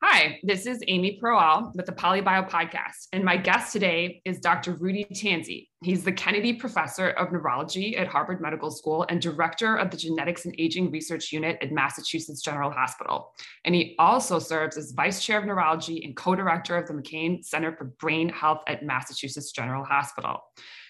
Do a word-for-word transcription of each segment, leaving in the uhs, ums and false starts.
Hi, this is Amy Proall with the PolyBio Podcast, and my guest today is Doctor Rudy Tanzi. He's the Kennedy Professor of Neurology at Harvard Medical School and Director of the Genetics and Aging Research Unit at Massachusetts General Hospital. And he also serves as Vice Chair of Neurology and Co-Director of the McCain Center for Brain Health at Massachusetts General Hospital.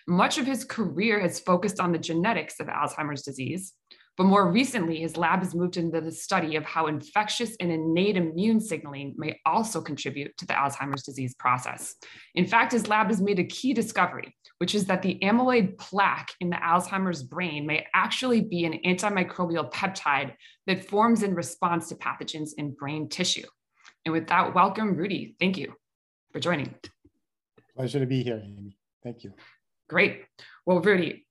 Much of his career has focused on the genetics of Alzheimer's disease, but more recently, his lab has moved into the study of how infectious and innate immune signaling may also contribute to the Alzheimer's disease process. In fact, his lab has made a key discovery, which is that the amyloid plaque in the Alzheimer's brain may actually be an antimicrobial peptide that forms in response to pathogens in brain tissue. And with that, welcome, Rudy. Thank you for joining. Pleasure to be here, Amy. Thank you. Great. Well, Rudy,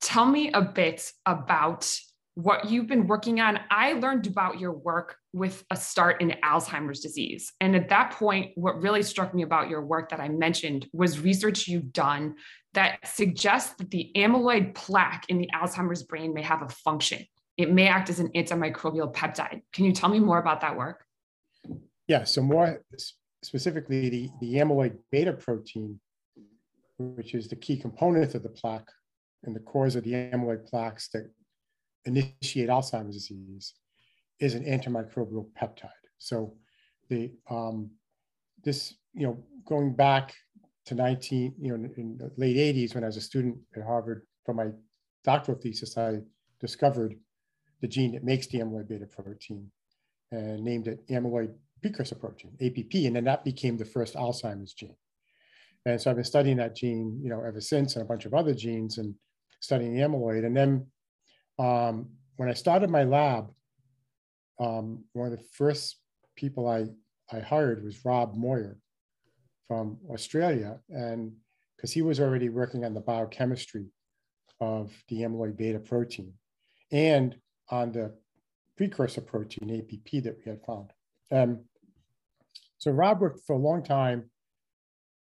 tell me a bit about what you've been working on. I learned about your work with a start in Alzheimer's disease. And at that point, what really struck me about your work that I mentioned was research you've done that suggests that the amyloid plaque in the Alzheimer's brain may have a function. It may act as an antimicrobial peptide. Can you tell me more about that work? Yeah, so more specifically, the, the amyloid beta protein, which is the key component of the plaque and the cause of the amyloid plaques that initiate Alzheimer's disease, is an antimicrobial peptide. So the um, this, you know, going back to nineteen, you know, in the late eighties, when I was a student at Harvard for my doctoral thesis, I discovered the gene that makes the amyloid beta protein and named it amyloid precursor protein, A P P, and then that became the first Alzheimer's gene. And so I've been studying that gene, you know, ever since, and a bunch of other genes, and studying the amyloid. And then Um, when I started my lab, um, one of the first people I, I hired was Rob Moyer from Australia, and because he was already working on the biochemistry of the amyloid beta protein and on the precursor protein, A P P, that we had found. Um, so Rob worked for a long time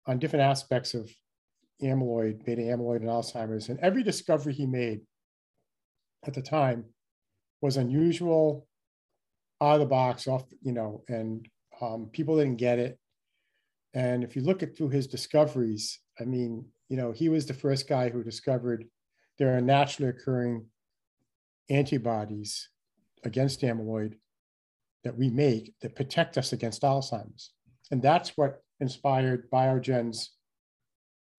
on different aspects of amyloid, beta amyloid, and Alzheimer's, and every discovery he made at the time was unusual, out of the box, off, you know, and um, people didn't get it. And if you look at through his discoveries, I mean, you know, he was the first guy who discovered there are naturally occurring antibodies against amyloid that we make that protect us against Alzheimer's. And that's what inspired Biogen's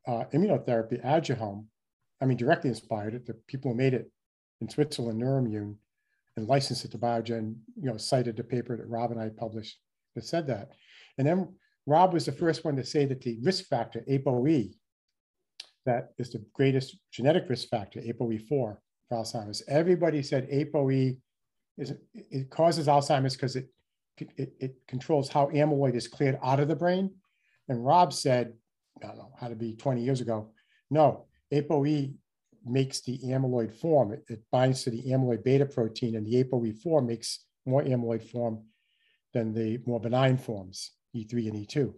uh, immunotherapy, Aduhelm. I mean, directly inspired it. The people who made it in Switzerland, Neuroimmune, and licensed it to Biogen, you know, cited the paper that Rob and I published that said that. And then Rob was the first one to say that the risk factor, ApoE, that is the greatest genetic risk factor, A P O E four for Alzheimer's. Everybody said ApoE, is, it causes Alzheimer's because it, it, it controls how amyloid is cleared out of the brain. And Rob said, I don't know, how to be twenty years ago, no, ApoE makes the amyloid form. It, it binds to the amyloid beta protein, and the A P O E four makes more amyloid form than the more benign forms, E three and E two.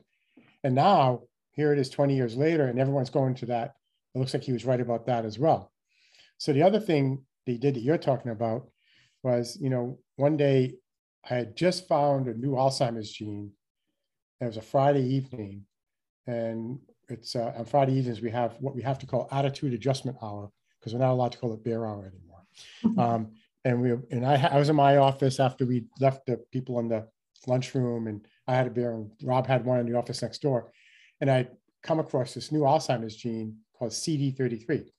And now here it is twenty years later, and everyone's going to that. It looks like he was right about that as well. So the other thing they did that you're talking about was, you know, one day I had just found a new Alzheimer's gene. It was a Friday evening, and it's uh, on Friday evenings, we have what we have to call attitude adjustment hour, because we're not allowed to call it beer hour anymore. Mm-hmm. um, and we and I, I was in my office after we left the people in the lunchroom, and I had a beer, and Rob had one in the office next door. And I come across this new Alzheimer's gene called C D thirty-three.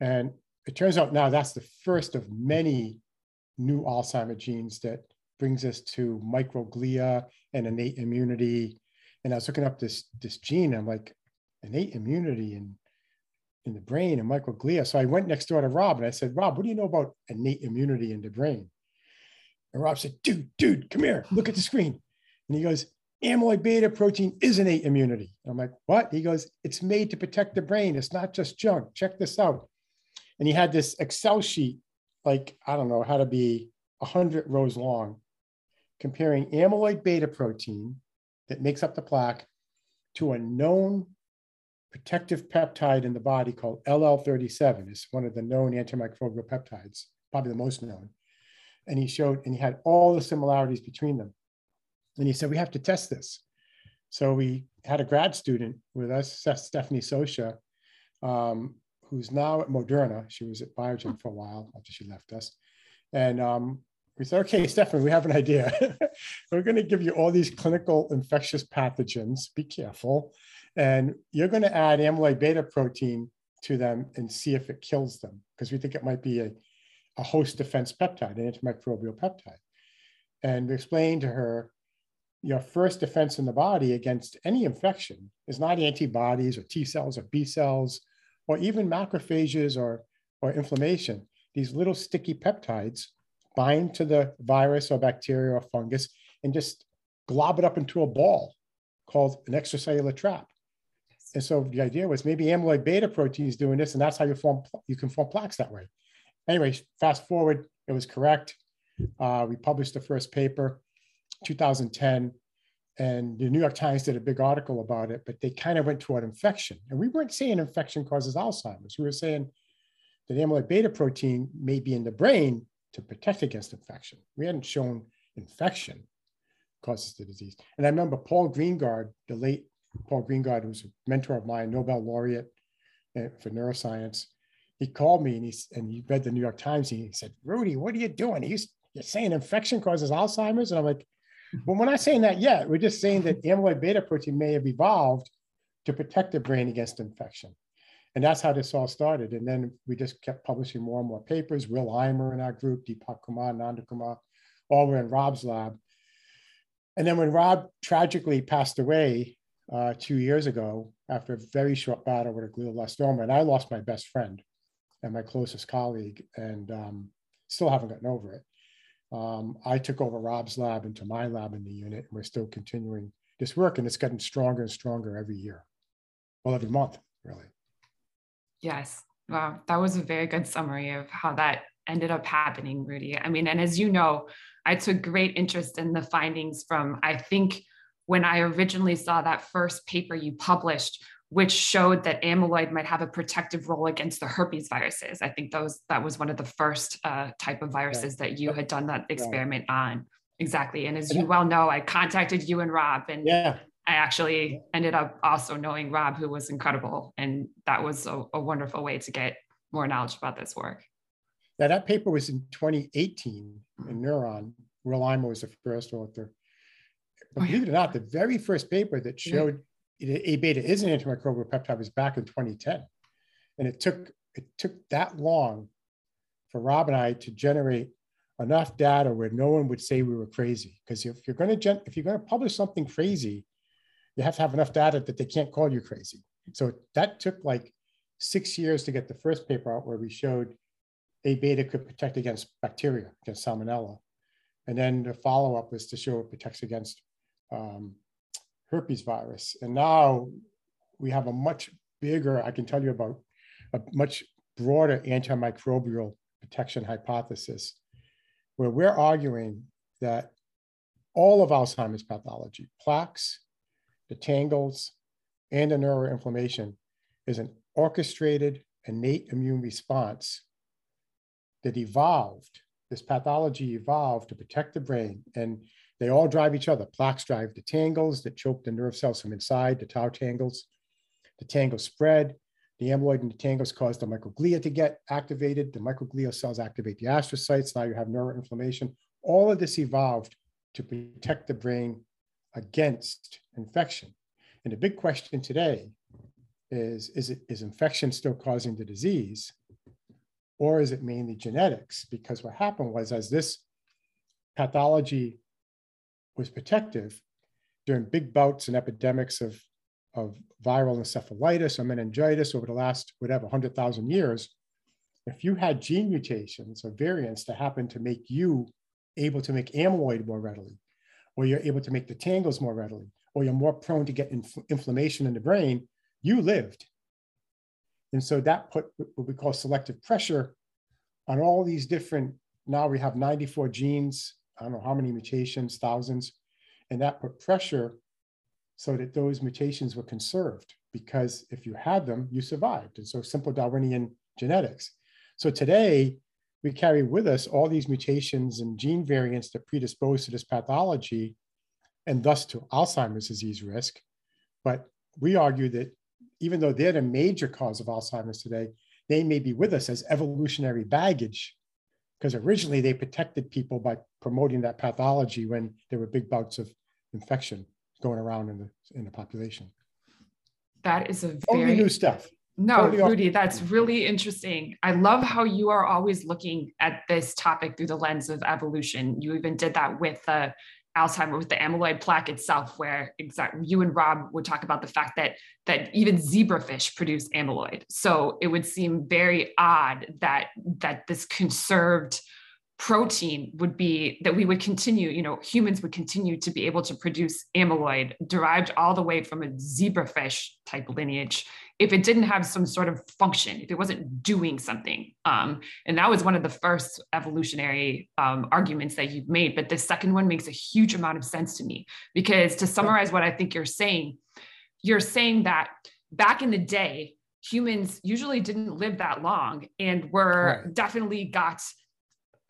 And it turns out now that's the first of many new Alzheimer's genes that brings us to microglia and innate immunity. And I was looking up this, this gene, and I'm like, innate immunity in, in the brain and microglia. So I went next door to Rob and I said, Rob, what do you know about innate immunity in the brain? And Rob said, dude, dude, come here, look at the screen. And he goes, amyloid beta protein is innate immunity. And I'm like, what? He goes, it's made to protect the brain. It's not just junk. Check this out. And he had this Excel sheet, like, I don't know, how to be one hundred rows long, comparing amyloid beta protein that makes up the plaque to a known protective peptide in the body called L L thirty-seven. It's one of the known antimicrobial peptides, probably the most known. And he showed, and he had all the similarities between them. And he said, we have to test this. So we had a grad student with us, Stephanie Sosha, um, who's now at Moderna. She was at Biogen for a while after she left us. And um, we said, okay, Stephanie, we have an idea. We're going to give you all these clinical infectious pathogens. Be careful. And you're going to add amyloid beta protein to them and see if it kills them, because we think it might be a, a host defense peptide, an antimicrobial peptide. And we explained to her, your first defense in the body against any infection is not antibodies or T cells or B cells or even macrophages or, or inflammation. These little sticky peptides bind to the virus or bacteria or fungus and just glob it up into a ball called an extracellular trap. And so the idea was maybe amyloid beta protein is doing this, and that's how you form you can form plaques that way. Anyway, fast forward, it was correct. Uh, we published the first paper, two thousand ten, and the New York Times did a big article about it, but they kind of went toward infection. And we weren't saying infection causes Alzheimer's. We were saying that amyloid beta protein may be in the brain to protect against infection. We hadn't shown infection causes the disease. And I remember Paul Greengard, the late Paul Greengard, who's a mentor of mine, Nobel laureate for neuroscience, he called me and he, and he read the New York Times and he said, Rudy, what are you doing? He's, you're saying infection causes Alzheimer's? And I'm like, well, we're not saying that yet. We're just saying that amyloid beta protein may have evolved to protect the brain against infection. And that's how this all started. And then we just kept publishing more and more papers. Will Eimer in our group, Deepak Kumar, Nanda Kumar, all were in Rob's lab. And then when Rob tragically passed away uh, two years ago, after a very short battle with a glioblastoma, and I lost my best friend and my closest colleague, and um, still haven't gotten over it. Um, I took over Rob's lab into my lab in the unit, and we're still continuing this work, and it's getting stronger and stronger every year. Well, every month, really. Yes. Wow. That was a very good summary of how that ended up happening, Rudy. I mean, and as you know, I took great interest in the findings from, I think, when I originally saw that first paper you published, which showed that amyloid might have a protective role against the herpes viruses. I think those that was one of the first uh, type of viruses right. that you had done that experiment right. on. Exactly. And as you well know, I contacted you and Rob, and yeah. I actually ended up also knowing Rob, who was incredible. And that was a, a wonderful way to get more knowledge about this work. Now, that paper was in twenty eighteen in Neuron. Will Eimer was the first author. But believe it or not, the very first paper that showed yeah. A-beta is an antimicrobial peptide was back in twenty ten. And it took, it took that long for Rob and I to generate enough data where no one would say we were crazy. Because if you're going to if you're going to publish something crazy, you have to have enough data that they can't call you crazy. So that took like six years to get the first paper out where we showed A-beta could protect against bacteria, against salmonella. And then the follow-up was to show it protects against um, herpes virus. And now we have a much bigger, I can tell you about a much broader antimicrobial protection hypothesis, where we're arguing that all of Alzheimer's pathology, plaques, the tangles, and the neuroinflammation is an orchestrated innate immune response that evolved, this pathology evolved to protect the brain. And they all drive each other. Plaques drive the tangles that choke the nerve cells from inside, the tau tangles. The tangles spread. The amyloid and the tangles cause the microglia to get activated. The microglial cells activate the astrocytes. Now you have neuroinflammation. All of this evolved to protect the brain against infection. And the big question today is, is, it, is infection still causing the disease? Or is it mainly genetics? Because what happened was, as this pathology was protective during big bouts and epidemics of, of viral encephalitis or meningitis over the last, whatever, one hundred thousand years, if you had gene mutations or variants that happened to make you able to make amyloid more readily, or you're able to make the tangles more readily, or you're more prone to get inf- inflammation in the brain, you lived. And so that put what we call selective pressure on all these different, now we have ninety-four genes, I don't know how many mutations, thousands, and that put pressure so that those mutations were conserved, because if you had them, you survived. And so simple Darwinian genetics. So today we carry with us all these mutations and gene variants that predispose to this pathology and thus to Alzheimer's disease risk. But we argue that even though they're the major cause of Alzheimer's today, they may be with us as evolutionary baggage, because originally they protected people by promoting that pathology when there were big bouts of infection going around in the in the population. That is a very Only new stuff. No, Rudy, that's really interesting. I love how you are always looking at this topic through the lens of evolution. You even did that with uh, Alzheimer's, with the amyloid plaque itself, where exactly you and Rob would talk about the fact that that even zebrafish produce amyloid. So it would seem very odd that that this conserved protein would be, that we would continue, you know, humans would continue to be able to produce amyloid derived all the way from a zebrafish type lineage if it didn't have some sort of function, if it wasn't doing something. Um, and that was one of the first evolutionary um, arguments that you've made. But the second one makes a huge amount of sense to me, because to summarize what I think you're saying, you're saying that back in the day, humans usually didn't live that long and were right. definitely got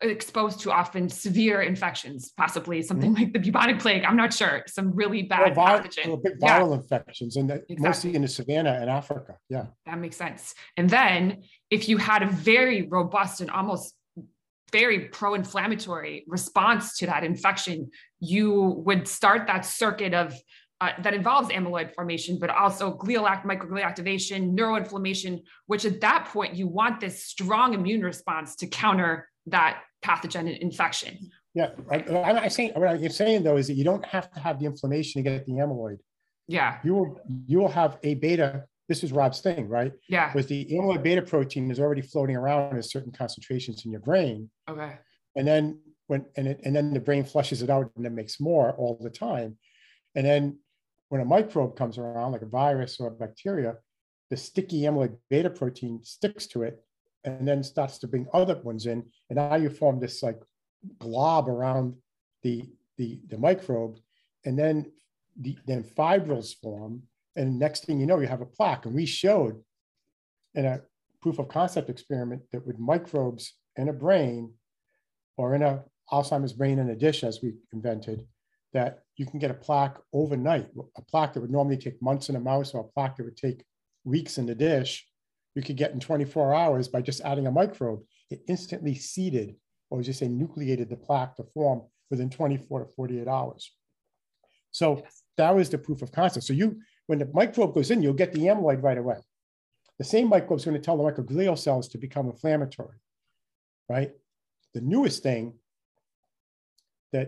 exposed to often severe infections, possibly something mm-hmm. like the bubonic plague. I'm not sure. Some really bad well, viral, pathogen. Big viral yeah. infections, and exactly. mostly in the savannah in Africa. Yeah, that makes sense. And then if you had a very robust and almost very pro-inflammatory response to that infection, you would start that circuit of Uh, that involves amyloid formation, but also glial act, microglial activation, neuroinflammation, which at that point you want this strong immune response to counter that pathogen infection. Yeah, I, I, I say, what I'm saying though is that you don't have to have the inflammation to get the amyloid. Yeah, you will. You will have A beta. This is Rob's thing, right? Yeah, with the amyloid beta protein is already floating around at certain concentrations in your brain. Okay, and then when and it, and then the brain flushes it out and it makes more all the time, and then when a microbe comes around, like a virus or a bacteria, the sticky amyloid beta protein sticks to it and then starts to bring other ones in. And now you form this like glob around the, the, the microbe, and then, the, then fibrils form. And next thing you know, you have a plaque. And we showed in a proof of concept experiment that with microbes in a brain, or in a Alzheimer's brain in a dish, as we invented, that you can get a plaque overnight, a plaque that would normally take months in a mouse, or a plaque that would take weeks in the dish, you could get in twenty-four hours by just adding a microbe. It instantly seeded, or just say nucleated the plaque to form within twenty-four to forty-eight hours. So that was the proof of concept. So you, when the microbe goes in, you'll get the amyloid right away. The same microbe is going to tell the microglial cells to become inflammatory, right? The newest thing that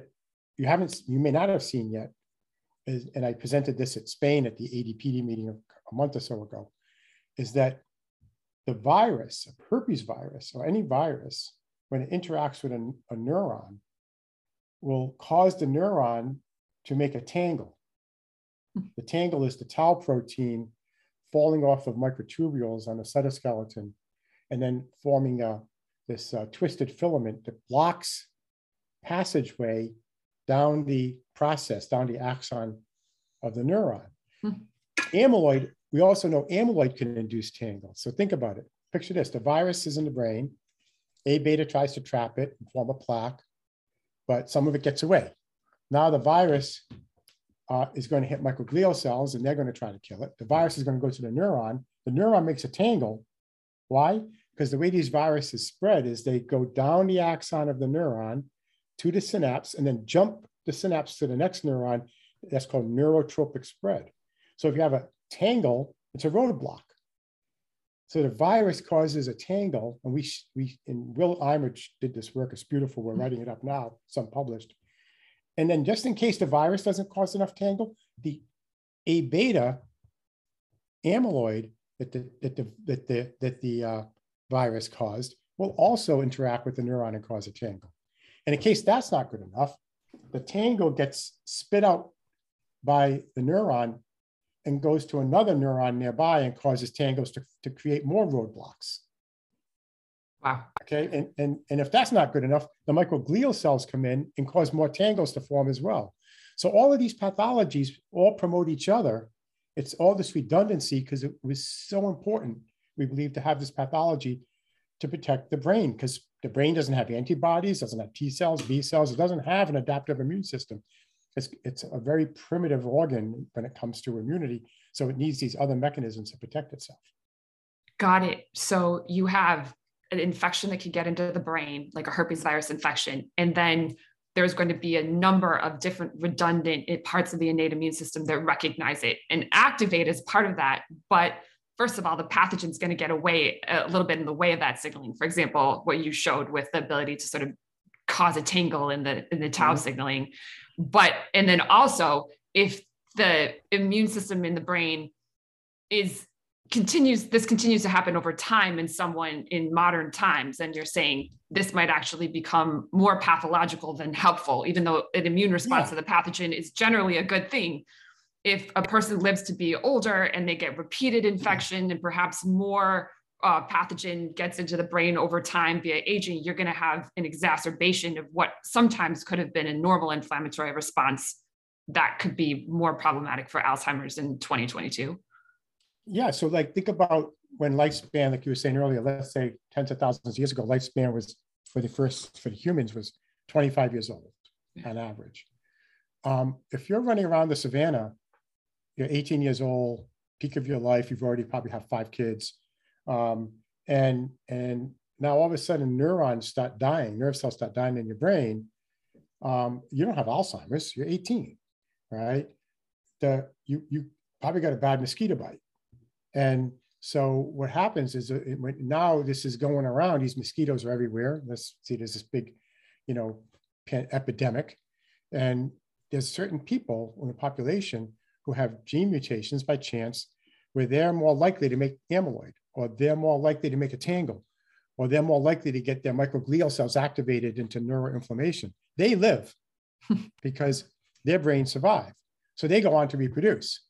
you haven't, you may not have seen yet, is, and I presented this at Spain at the A D P D meeting a month or so ago, is that the virus, herpes virus, or any virus, when it interacts with a, a neuron, will cause the neuron to make a tangle. The tangle is the tau protein falling off of microtubules on the cytoskeleton, and then forming a, this uh, twisted filament that blocks passageway down the process, down the axon of the neuron. Hmm. Amyloid, we also know amyloid can induce tangles. So think about it. Picture this, the virus is in the brain. A beta tries to trap it and form a plaque, but some of it gets away. Now the virus uh, is going to hit microglial cells, and they're going to try to kill it. The virus is going to go to the neuron. The neuron makes a tangle. Why? Because the way these viruses spread is they go down the axon of the neuron to the synapse, and then jump the synapse to the next neuron. That's called neurotropic spread. So if you have a tangle, it's a roadblock. So the virus causes a tangle, and we, we and Will Eimer did this work, it's beautiful, we're writing it up now, some published. And then just in case the virus doesn't cause enough tangle, the A beta amyloid that the, that the, that the, that the uh, virus caused will also interact with the neuron and cause a tangle. And in case that's not good enough, the tangle gets spit out by the neuron and goes to another neuron nearby and causes tangles to, to create more roadblocks. Wow. Okay, and, and, and if that's not good enough, the microglial cells come in and cause more tangles to form as well. So all of these pathologies all promote each other. It's all this redundancy because it was so important, we believe, to have this pathology to protect the brain, because the brain doesn't have antibodies, doesn't have T cells, B cells, it doesn't have an adaptive immune system. it's, it's a very primitive organ when it comes to immunity. So it needs these other mechanisms to protect itself. Got it. So you have an infection that could get into the brain, like a herpes virus infection, and then there's going to be a number of different redundant parts of the innate immune system that recognize it and activate as part of that. But first of all, the pathogen's going to get away a little bit in the way of that signaling. For example, what you showed with the ability to sort of cause a tingle in the, in the tau mm-hmm. signaling. But, and then also if the immune system in the brain is continues, this continues to happen over time in someone in modern times, and you're saying this might actually become more pathological than helpful, even though an immune response yeah. to the pathogen is generally a good thing. If a person lives to be older and they get repeated infection and perhaps more uh, pathogen gets into the brain over time via aging, you're going to have an exacerbation of what sometimes could have been a normal inflammatory response that could be more problematic for Alzheimer's in twenty twenty-two. Yeah. So like, think about when lifespan, like you were saying earlier, let's say tens of thousands of years ago, lifespan was for the first, for the humans was twenty-five years old yeah. on average. Um, if you're running around the savannah, you're eighteen years old, peak of your life, you've already probably have five kids. Um, and, and now all of a sudden neurons start dying, nerve cells start dying in your brain. Um, you don't have Alzheimer's, you're eighteen, right? The, you, you probably got a bad mosquito bite. And so what happens is it, it, now this is going around, these mosquitoes are everywhere. Let's see, there's this big, you know, pan, epidemic. And there's certain people in the population who have gene mutations by chance where they're more likely to make amyloid, or they're more likely to make a tangle, or they're more likely to get their microglial cells activated into neuroinflammation. They live because their brains survive. So they go on to reproduce.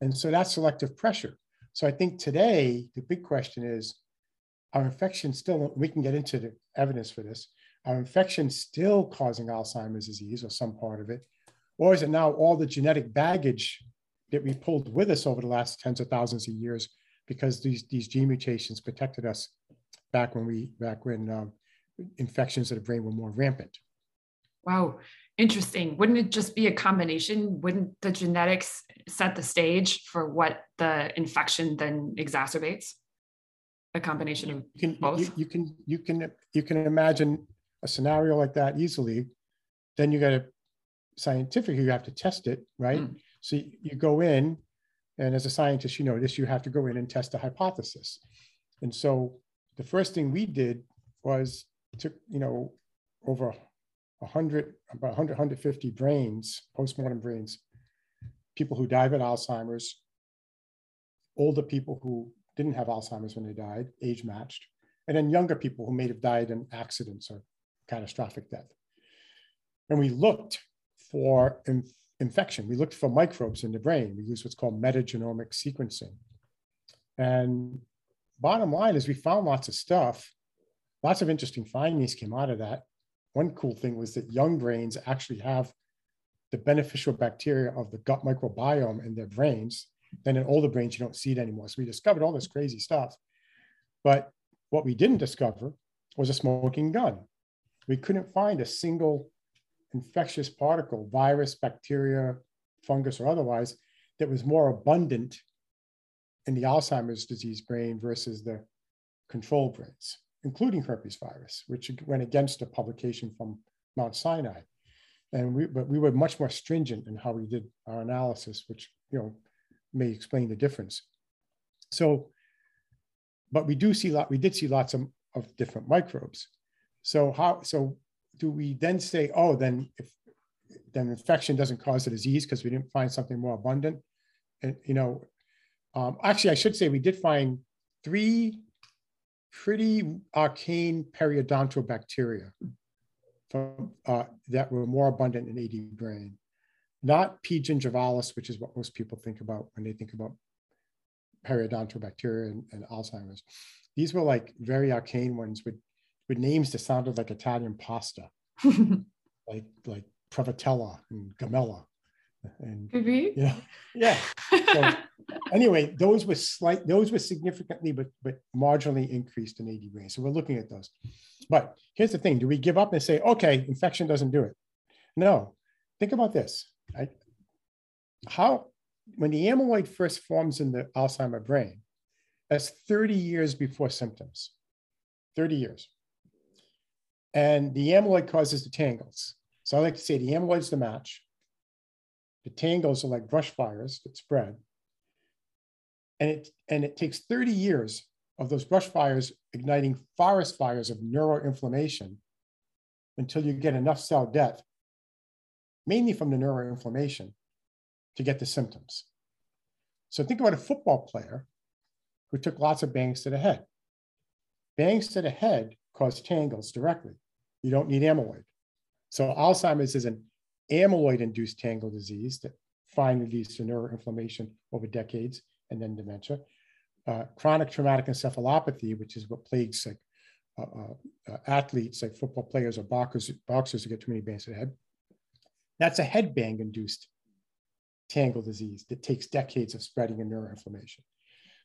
And so that's selective pressure. So I think today, the big question is, are infections still, we can get into the evidence for this, are infections still causing Alzheimer's disease or some part of it? Or is it now all the genetic baggage that we pulled with us over the last tens of thousands of years because these, these gene mutations protected us back when, we, back when um, infections of the brain were more rampant? Wow. Interesting. Wouldn't it just be a combination? Wouldn't the genetics set the stage for what the infection then exacerbates? A combination of you can, both? You, you, can, you, can, you can imagine a scenario like that easily. Then you got to, scientifically, you have to test it, right? Mm. So you, you go in, and as a scientist, you know this, you have to go in and test a hypothesis. And so the first thing we did was took, you know, over one hundred, about one hundred, one hundred fifty brains, postmortem brains, people who died with Alzheimer's, older people who didn't have Alzheimer's when they died, age matched, and then younger people who may have died in accidents or catastrophic death. And we looked for inf- infection. We looked for microbes in the brain. We used what's called metagenomic sequencing. And bottom line is we found lots of stuff. Lots of interesting findings came out of that. One cool thing was that young brains actually have the beneficial bacteria of the gut microbiome in their brains. Then in older brains, you don't see it anymore. So we discovered all this crazy stuff. But what we didn't discover was a smoking gun. We couldn't find a single infectious particle, virus, bacteria, fungus, or otherwise, that was more abundant in the Alzheimer's disease brain versus the control brains, including herpes virus, which went against a publication from Mount Sinai. And we, but we were much more stringent in how we did our analysis, which, you know, may explain the difference. So, but we do see lot, we did see lots of, of different microbes. So how, so do we then say, oh, then if then infection doesn't cause the disease because we didn't find something more abundant? And, you know, um, actually I should say we did find three pretty arcane periodontal bacteria from, uh, that were more abundant in A D brain, not P. gingivalis, which is what most people think about when they think about periodontal bacteria and, and Alzheimer's. These were like very arcane ones with, with names that sounded like Italian pasta, like like Prevotella and Gamella. And, mm-hmm. you know, yeah. So, anyway, those were slight, those were significantly, but but marginally increased in A D brain. So we're looking at those. But here's the thing: do we give up and say, okay, infection doesn't do it? No, think about this. Right? How, when the amyloid first forms in the Alzheimer brain, that's thirty years before symptoms, thirty years. And the amyloid causes the tangles. So I like to say the amyloid's the match. The tangles are like brush fires that spread. And it, and it takes thirty years of those brush fires igniting forest fires of neuroinflammation until you get enough cell death, mainly from the neuroinflammation, to get the symptoms. So think about a football player who took lots of bangs to the head. Bangs to the head cause tangles directly. You don't need amyloid. So Alzheimer's is an amyloid-induced tangle disease that finally leads to neuroinflammation over decades and then dementia. Uh, chronic traumatic encephalopathy, which is what plagues like uh, uh, athletes, like football players or boxers, boxers who get too many bangs to the head. That's a head bang-induced tangle disease that takes decades of spreading and neuroinflammation.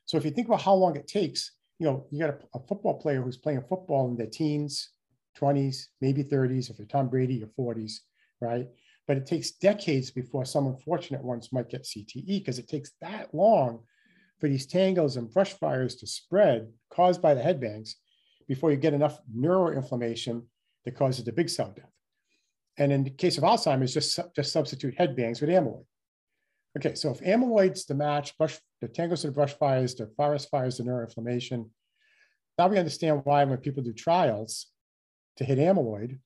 So if you think about how long it takes, you know, you got a, a football player who's playing football in their teens, twenties, maybe thirties, if you're Tom Brady, you're forties, right? But it takes decades before some unfortunate ones might get C T E, because it takes that long for these tangles and brush fires to spread caused by the headbangs before you get enough neuroinflammation that causes the big cell death. And in the case of Alzheimer's, just, just substitute headbangs with amyloid. Okay, so if amyloid's the match, brush, the tangles to the brush fires, the forest fires, the neuroinflammation, now we understand why when people do trials to hit amyloid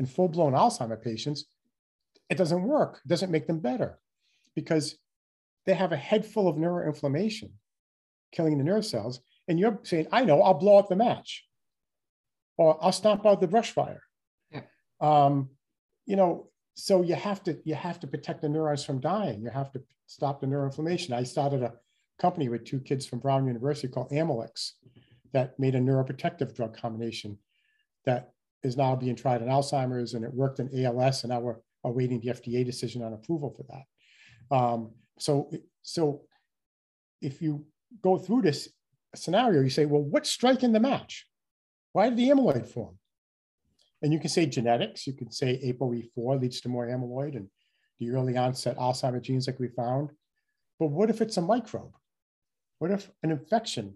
in full-blown Alzheimer patients, it doesn't work. It doesn't make them better because they have a head full of neuroinflammation killing the nerve cells. And you're saying, I know, I'll blow up the match or I'll stomp out the brush fire. Yeah. Um, you know, so you have to you have to protect the neurons from dying. You have to stop the neuroinflammation. I started a company with two kids from Brown University called Amylex that made a neuroprotective drug combination that is now being tried in Alzheimer's, and it worked in A L S, and now we're awaiting the F D A decision on approval for that. Um, so, so if you go through this scenario, you say, well, what's striking the match? Why did the amyloid form? And you can say genetics, you can say A P O E four leads to more amyloid and the early onset Alzheimer genes like we found. But what if it's a microbe? What if an infection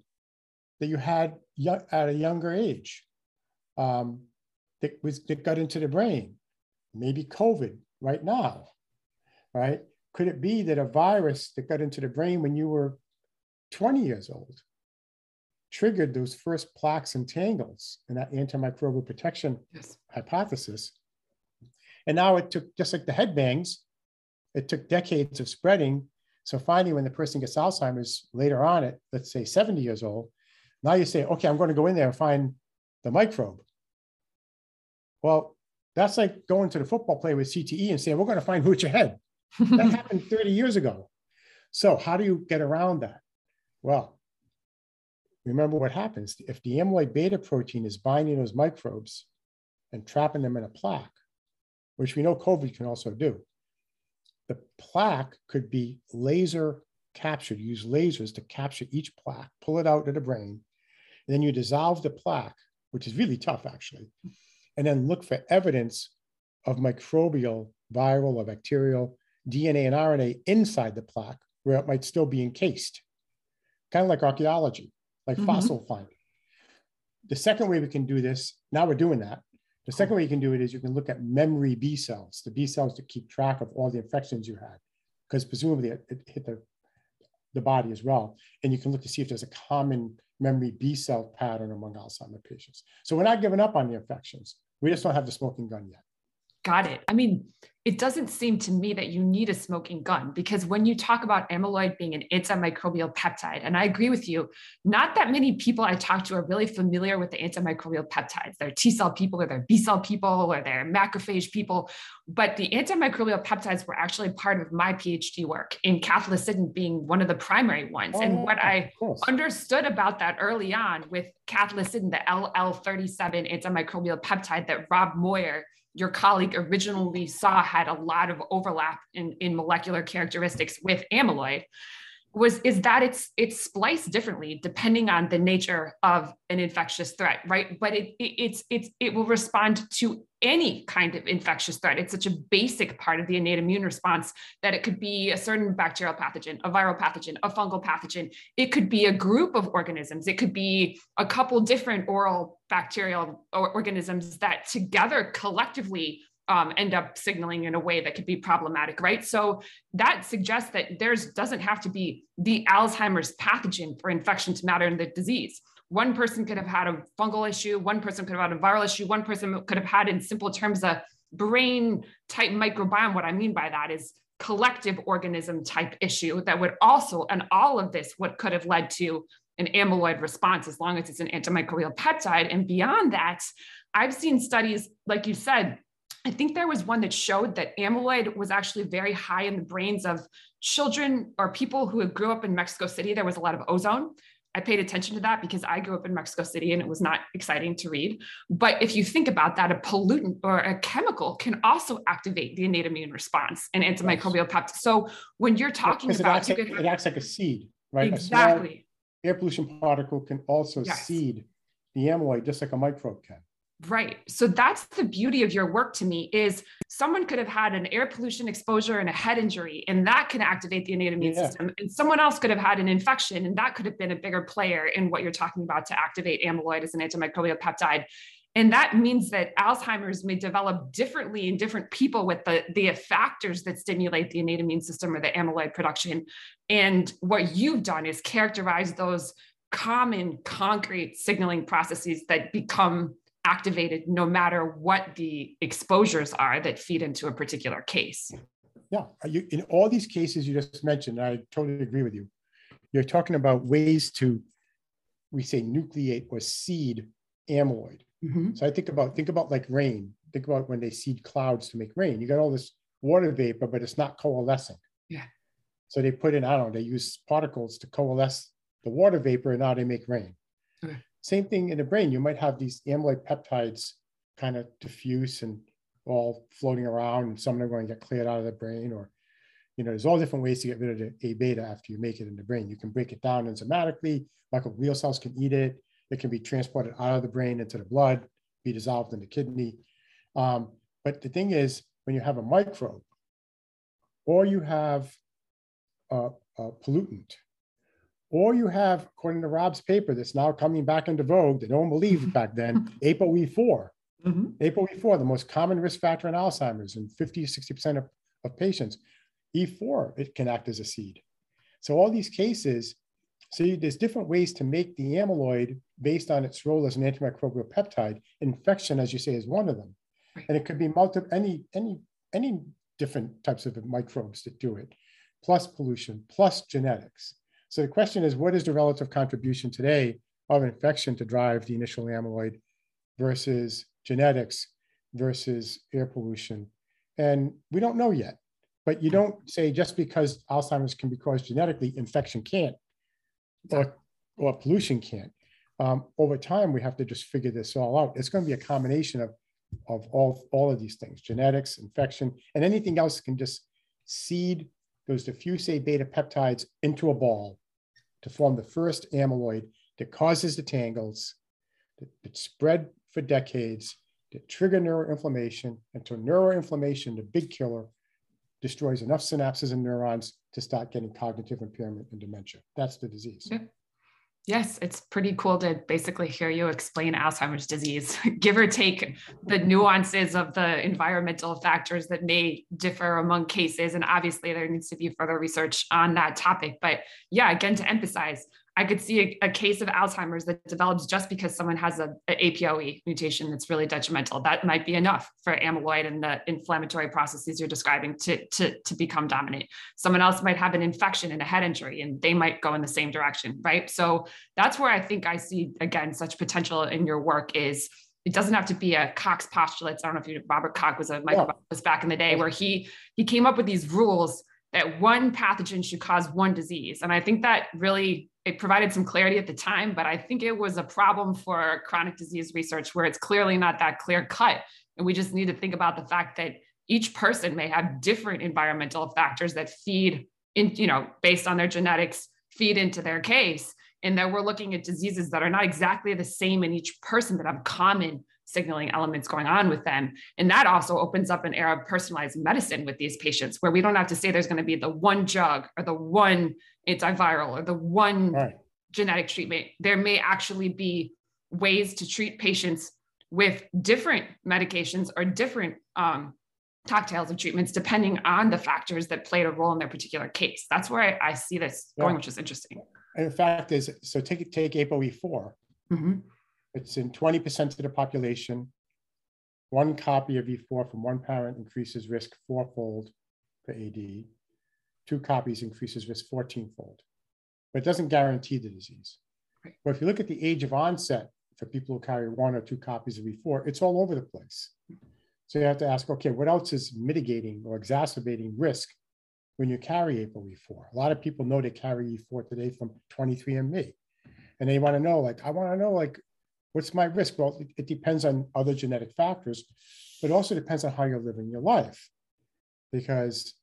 that you had young, at a younger age um, that, was, that got into the brain? Maybe COVID right now, right? Could it be that a virus that got into the brain when you were twenty years old triggered those first plaques and tangles and that antimicrobial protection yes. hypothesis? And now it took, just like the headbangs, it took decades of spreading. So finally, when the person gets Alzheimer's later on at, let's say seventy years old, now you say, okay, I'm going to go in there and find the microbe. Well, that's like going to the football player with C T E and saying, we're going to find who hit your head. That happened thirty years ago. So how do you get around that? Well, remember what happens. If the amyloid beta protein is binding those microbes and trapping them in a plaque, which we know COVID can also do, the plaque could be laser captured, use lasers to capture each plaque, pull it out of the brain, and then you dissolve the plaque, which is really tough actually, and then look for evidence of microbial, viral, or bacterial D N A and R N A inside the plaque where it might still be encased, kind of like archaeology, like mm-hmm. fossil finding. The second way we can do this, now we're doing that. The second way you can do it is you can look at memory B cells, the B cells that keep track of all the infections you had, because presumably it, it hit the, the body as well. And you can look to see if there's a common memory B cell pattern among Alzheimer patients. So we're not giving up on the infections. We just don't have the smoking gun yet. Got it. I mean, it doesn't seem to me that you need a smoking gun, because when you talk about amyloid being an antimicrobial peptide, and I agree with you, not that many people I talk to are really familiar with the antimicrobial peptides. They're T cell people, or they're B cell people, or they're macrophage people. But the antimicrobial peptides were actually part of my PhD work, in cathelicidin being one of the primary ones. Oh, and what I understood about that early on with cathelicidin, the L L thirty-seven antimicrobial peptide that Rob Moyer, your colleague, originally saw had a lot of overlap in, in molecular characteristics with amyloid, was is that it's it's spliced differently depending on the nature of an infectious threat, right? But it, it it's it's it will respond to any kind of infectious threat. It's such a basic part of the innate immune response that it could be a certain bacterial pathogen, a viral pathogen, a fungal pathogen. It could be a group of organisms. It could be a couple different oral bacterial organisms that together collectively Um, end up signaling in a way that could be problematic, right? So that suggests that there's doesn't have to be the Alzheimer's pathogen for infection to matter in the disease. One person could have had a fungal issue, one person could have had a viral issue, one person could have had, in simple terms, a brain type microbiome. What I mean by that is collective organism type issue that would also, and all of this, what could have led to an amyloid response, as long as it's an antimicrobial peptide. And beyond that, I've seen studies, like you said, I think there was one that showed that amyloid was actually very high in the brains of children or people who grew up in Mexico City. There was a lot of ozone. I paid attention to that because I grew up in Mexico City and it was not exciting to read. But if you think about that, a pollutant or a chemical can also activate the innate immune response and antimicrobial peptides. So when you're talking about- it acts, you like, have, it acts like a seed, right? Exactly. Air pollution particle can also yes. seed the amyloid just like a microbe can. Right. So that's the beauty of your work to me, is someone could have had an air pollution exposure and a head injury, and that can activate the innate immune yeah. system. And someone else could have had an infection, and that could have been a bigger player in what you're talking about to activate amyloid as an antimicrobial peptide. And that means that Alzheimer's may develop differently in different people with the, the factors that stimulate the innate immune system or the amyloid production. And what you've done is characterize those common concrete signaling processes that become activated no matter what the exposures are that feed into a particular case. Yeah, you, in all these cases you just mentioned, I totally agree with you. You're talking about ways to, we say, nucleate or seed amyloid. Mm-hmm. So I think about, think about like rain. Think about when they seed clouds to make rain. You got all this water vapor, but it's not coalescing. Yeah. So they put in, I don't know, they use particles to coalesce the water vapor, and now they make rain. Okay. Same thing in the brain. You might have these amyloid peptides kind of diffuse and all floating around, and some are going to get cleared out of the brain, or, you know, there's all different ways to get rid of the A beta after you make it in the brain. You can break it down enzymatically, microglial cells can eat it. It can be transported out of the brain into the blood, be dissolved in the kidney. Um, but the thing is, when you have a microbe or you have a, a pollutant, or you have, according to Rob's paper, that's now coming back into vogue, that no one believed back then, ApoE four. Mm-hmm. ApoE four, the most common risk factor in Alzheimer's in fifty to sixty percent of, of patients. E four, it can act as a seed. So all these cases, so you, there's different ways to make the amyloid based on its role as an antimicrobial peptide. Infection, as you say, is one of them. And it could be multi, any, any, any different types of microbes that do it, plus pollution, plus genetics. So the question is, what is the relative contribution today of infection to drive the initial amyloid versus genetics versus air pollution? And we don't know yet, but you don't say just because Alzheimer's can be caused genetically, infection can't, or, or pollution can't. Um, over time, we have to just figure this all out. It's going to be a combination of, of all, all of these things, genetics, infection, and anything else can just seed those diffuse A beta peptides into a ball to form the first amyloid that causes the tangles, that, that spread for decades, that trigger neuroinflammation, until neuroinflammation, the big killer, destroys enough synapses and neurons to start getting cognitive impairment and dementia. That's the disease. Yep. Yes, it's pretty cool to basically hear you explain Alzheimer's disease, give or take the nuances of the environmental factors that may differ among cases. And obviously there needs to be further research on that topic. But yeah, again, to emphasize, I could see a, a case of Alzheimer's that develops just because someone has a, an A P O E mutation that's really detrimental. That might be enough for amyloid and the inflammatory processes you're describing to, to, to become dominant. Someone else might have an infection and a head injury, and they might go in the same direction, right? So that's where I think I see, again, such potential in your work is it doesn't have to be a Koch's postulates. I don't know if you, Robert Koch was a microbiologist yeah. back in the day where he he came up with these rules that one pathogen should cause one disease. And I think that really, it provided some clarity at the time, but I think it was a problem for chronic disease research where it's clearly not that clear cut. And we just need to think about the fact that each person may have different environmental factors that feed in, you know, based on their genetics, feed into their case. And that we're looking at diseases that are not exactly the same in each person, but have common signaling elements going on with them. And that also opens up an era of personalized medicine with these patients, where we don't have to say there's going to be the one drug or the one antiviral or the one right. genetic treatment. There may actually be ways to treat patients with different medications or different um, cocktails of treatments, depending on the factors that played a role in their particular case. That's where I, I see this yeah. going, which is interesting. And the fact is, so take take A P O E four. Mm-hmm. It's in twenty percent of the population. One copy of E four from one parent increases risk fourfold for A D. Two copies increases risk fourteen-fold. But it doesn't guarantee the disease. Right. But if you look at the age of onset for people who carry one or two copies of E four, it's all over the place. So you have to ask, okay, what else is mitigating or exacerbating risk when you carry A P O E four? A lot of people know they carry E four today from twenty-three and me. And they want to know, like, I want to know, like, what's my risk? Well, it depends on other genetic factors, but also depends on how you're living your life, because,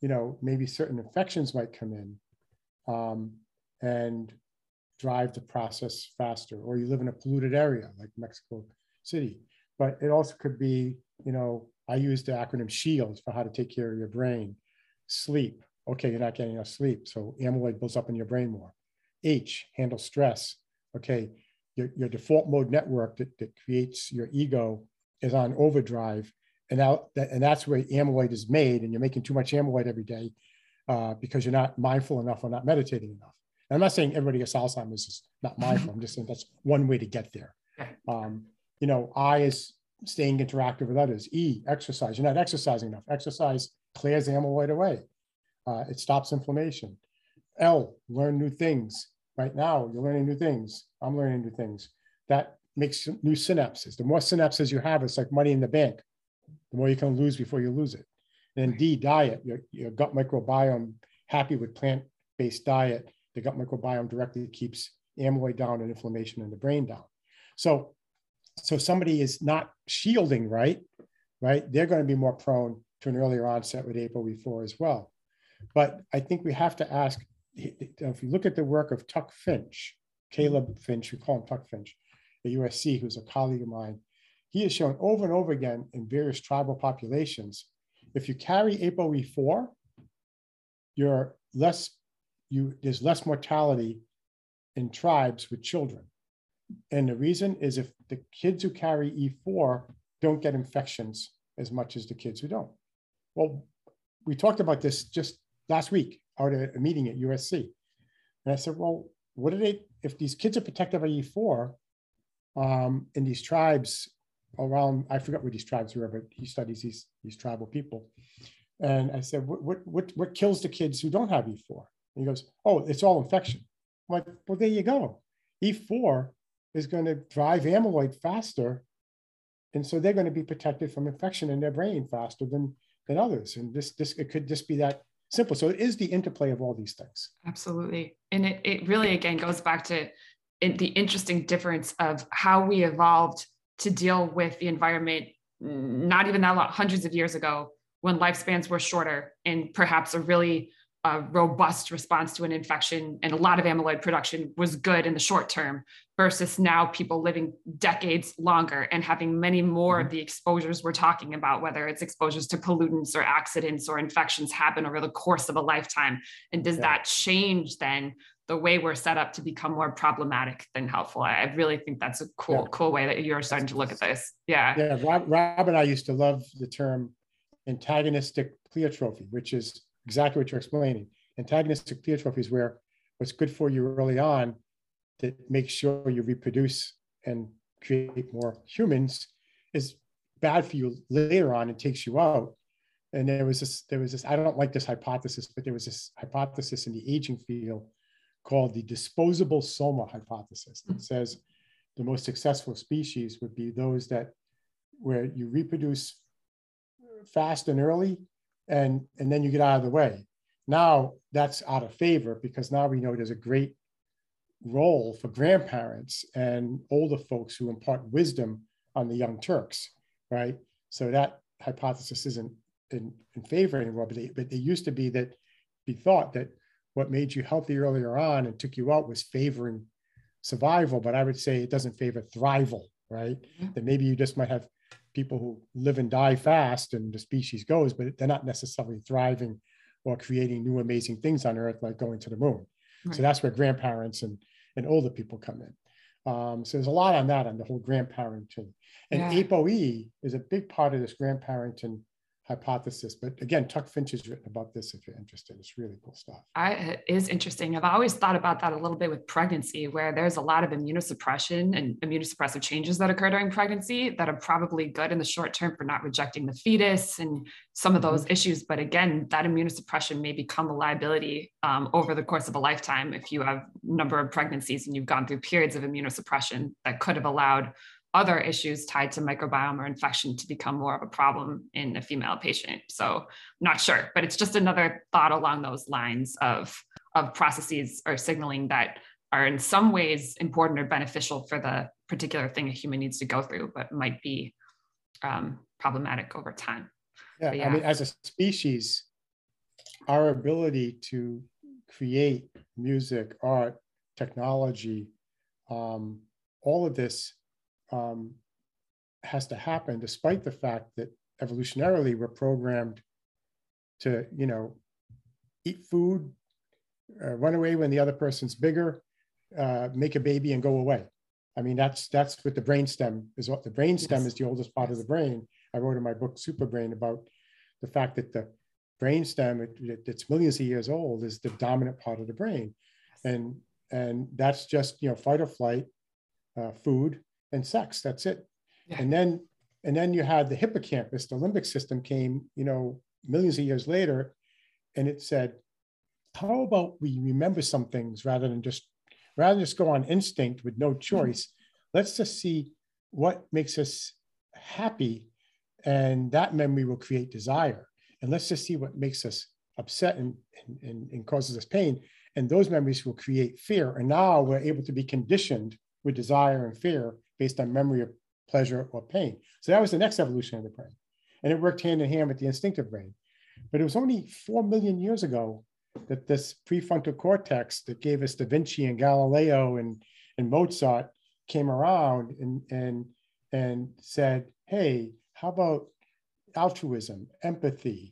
you know, maybe certain infections might come in um, and drive the process faster, or you live in a polluted area like Mexico City. But it also could be, you know, I use the acronym SHIELD for how to take care of your brain. Sleep. Okay, you're not getting enough sleep, so amyloid builds up in your brain more. H, handle stress. Okay. Your, your default mode network that, that creates your ego is on overdrive. And, now that, and that's where amyloid is made, and you're making too much amyloid every day uh, because you're not mindful enough or not meditating enough. And I'm not saying everybody gets Alzheimer's is not mindful. I'm just saying that's one way to get there. Um, you know, I is staying interactive with others. E, exercise. You're not exercising enough. Exercise clears amyloid away. Uh, it stops inflammation. L, learn new things. Right now, you're learning new things. I'm learning new things. That makes new synapses. The more synapses you have, it's like money in the bank. The more you can lose before you lose it. And then D, diet. Your, your gut microbiome, happy with plant-based diet. The gut microbiome directly keeps amyloid down and inflammation in the brain down. So, so somebody is not shielding right, right? They're going to be more prone to an earlier onset with A P O E four as well. But I think we have to ask, if you look at the work of Tuck Finch, Caleb Finch, we call him Tuck Finch, at U S C, who's a colleague of mine, he has shown over and over again in various tribal populations, if you carry A P O E four, you're less, you, there's less mortality in tribes with children. And the reason is if the kids who carry E four don't get infections as much as the kids who don't. Well, we talked about this just last week out at a meeting at U S C. And I said, well, what do they, if these kids are protected by E four um, in these tribes around, I forgot where these tribes were, but he studies these, these tribal people. And I said, what, what, what, what kills the kids who don't have E four? And he goes, oh, it's all infection. I'm like, well, there you go. E four is going to drive amyloid faster. And so they're going to be protected from infection in their brain faster than, than others. And this, this, it could just be that simple. So it is the interplay of all these things. Absolutely. And it, it really, again, goes back to it, the interesting difference of how we evolved to deal with the environment, not even that long, hundreds of years ago, when lifespans were shorter and perhaps a really uh, robust response to an infection and a lot of amyloid production was good in the short term, versus now people living decades longer and having many more mm-hmm. of the exposures we're talking about, whether it's exposures to pollutants or accidents or infections happen over the course of a lifetime. And does yeah. that change then the way we're set up to become more problematic than helpful? I really think that's a cool, yeah. cool way that you're starting to look at this. Yeah. Yeah. Rob, Rob and I used to love the term antagonistic pleiotropy, which is exactly what you're explaining. Antagonistic pleiotropy is where what's good for you early on that makes sure you reproduce and create more humans is bad for you later on and takes you out. And there was this, there was this, I don't like this hypothesis, but there was this hypothesis in the aging field called the disposable soma hypothesis. It says the most successful species would be those that where you reproduce fast and early, and, and then you get out of the way. Now that's out of favor, because now we know there's a great role for grandparents and older folks who impart wisdom on the young Turks, right? So that hypothesis isn't in, in favor anymore, but, they, but it used to be that be thought that what made you healthy earlier on and took you out was favoring survival, but I would say it doesn't favor thrival, right? Mm-hmm. That maybe you just might have people who live and die fast and the species goes, but they're not necessarily thriving or creating new amazing things on Earth, like going to the moon. Right. So that's where grandparents and, and older people come in. Um, so there's a lot on that, on the whole grandparenting. And yeah. ApoE is a big part of this grandparenting hypothesis. But again, Tuck Finch has written about this if you're interested. It's really cool stuff. I, it is interesting. I've always thought about that a little bit with pregnancy, where there's a lot of immunosuppression and immunosuppressive changes that occur during pregnancy that are probably good in the short term for not rejecting the fetus and some of those mm-hmm. issues. But again, that immunosuppression may become a liability um, over the course of a lifetime if you have a number of pregnancies and you've gone through periods of immunosuppression that could have allowed other issues tied to microbiome or infection to become more of a problem in a female patient. So not sure, but it's just another thought along those lines of, of processes or signaling that are in some ways important or beneficial for the particular thing a human needs to go through, but might be um, problematic over time. Yeah, yeah, I mean, as a species, our ability to create music, art, technology, um, all of this Um, has to happen despite the fact that evolutionarily we're programmed to, you know, eat food, uh, run away when the other person's bigger, uh, make a baby and go away. I mean, that's that's what the brainstem is. What the brainstem yes. is the oldest part yes. of the brain. I wrote in my book Superbrain about the fact that the brainstem, it, it, it's millions of years old, is the dominant part of the brain, yes. and and that's just, you know, fight or flight, uh, food. And sex, that's it. Yeah. And then and then you had the hippocampus, the limbic system came, you know, millions of years later, and it said, how about we remember some things rather than just rather than just go on instinct with no choice. Mm-hmm. Let's just see what makes us happy, and that memory will create desire. And let's just see what makes us upset and, and, and causes us pain. And those memories will create fear. And now we're able to be conditioned with desire and fear based on memory of pleasure or pain. So that was the next evolution of the brain. And it worked hand in hand with the instinctive brain. But it was only four million years ago that this prefrontal cortex that gave us Da Vinci and Galileo and, and Mozart came around and, and, and said, hey, how about altruism, empathy,